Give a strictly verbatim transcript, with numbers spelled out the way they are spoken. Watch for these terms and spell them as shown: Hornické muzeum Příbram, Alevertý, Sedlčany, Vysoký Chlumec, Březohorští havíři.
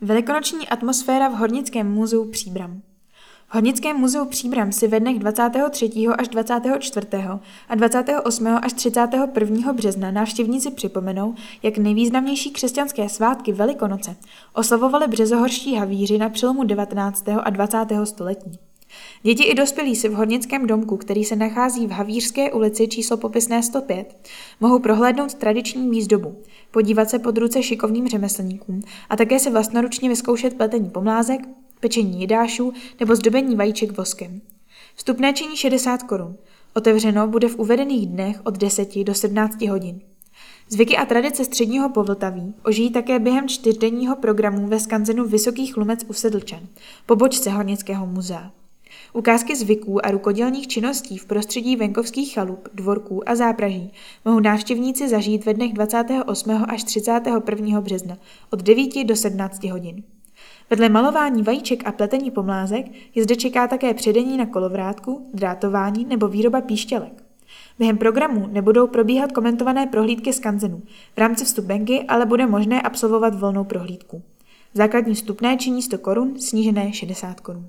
Velikonoční atmosféra v Hornickém muzeu Příbram. V Hornickém muzeu Příbram si ve dnech dvacátého třetího až dvacátého čtvrtého a dvacátého osmého až třicátého prvního března návštěvníci připomenou, jak nejvýznamnější křesťanské svátky Velikonoce oslavovali březohorští havíři na přelomu devatenáctého a dvacátého století. Děti i dospělí si v Hornickém domku, který se nachází v Havířské ulici číslo popisné sto pět, mohou prohlédnout tradiční výzdobu, podívat se pod ruce šikovným řemeslníkům a také si vlastnoručně vyzkoušet pletení pomlázek, pečení jedášů nebo zdobení vajíček voskem. Vstupné činí šedesát korun. Otevřeno bude v uvedených dnech od deseti do sedmnácti hodin. Zvyky a tradice středního Povltaví ožijí také během čtyřdenního programu ve skanzenu Vysoký Chlumec u Sedlčan, pobočce Hornického muzea. Ukázky zvyků a rukodělních činností v prostředí venkovských chalup, dvorků a zápraží mohou návštěvníci zažít ve dnech dvacátého osmého až třicátého prvního března od devíti do sedmnácti hodin. Vedle malování vajíček a pletení pomlázek je zde čeká také předení na kolovrátku, drátování nebo výroba píštělek. Během programu nebudou probíhat komentované prohlídky skanzenů. V rámci vstupenky ale bude možné absolvovat volnou prohlídku. Základní vstupné činí sto korun, snížené šedesát korun.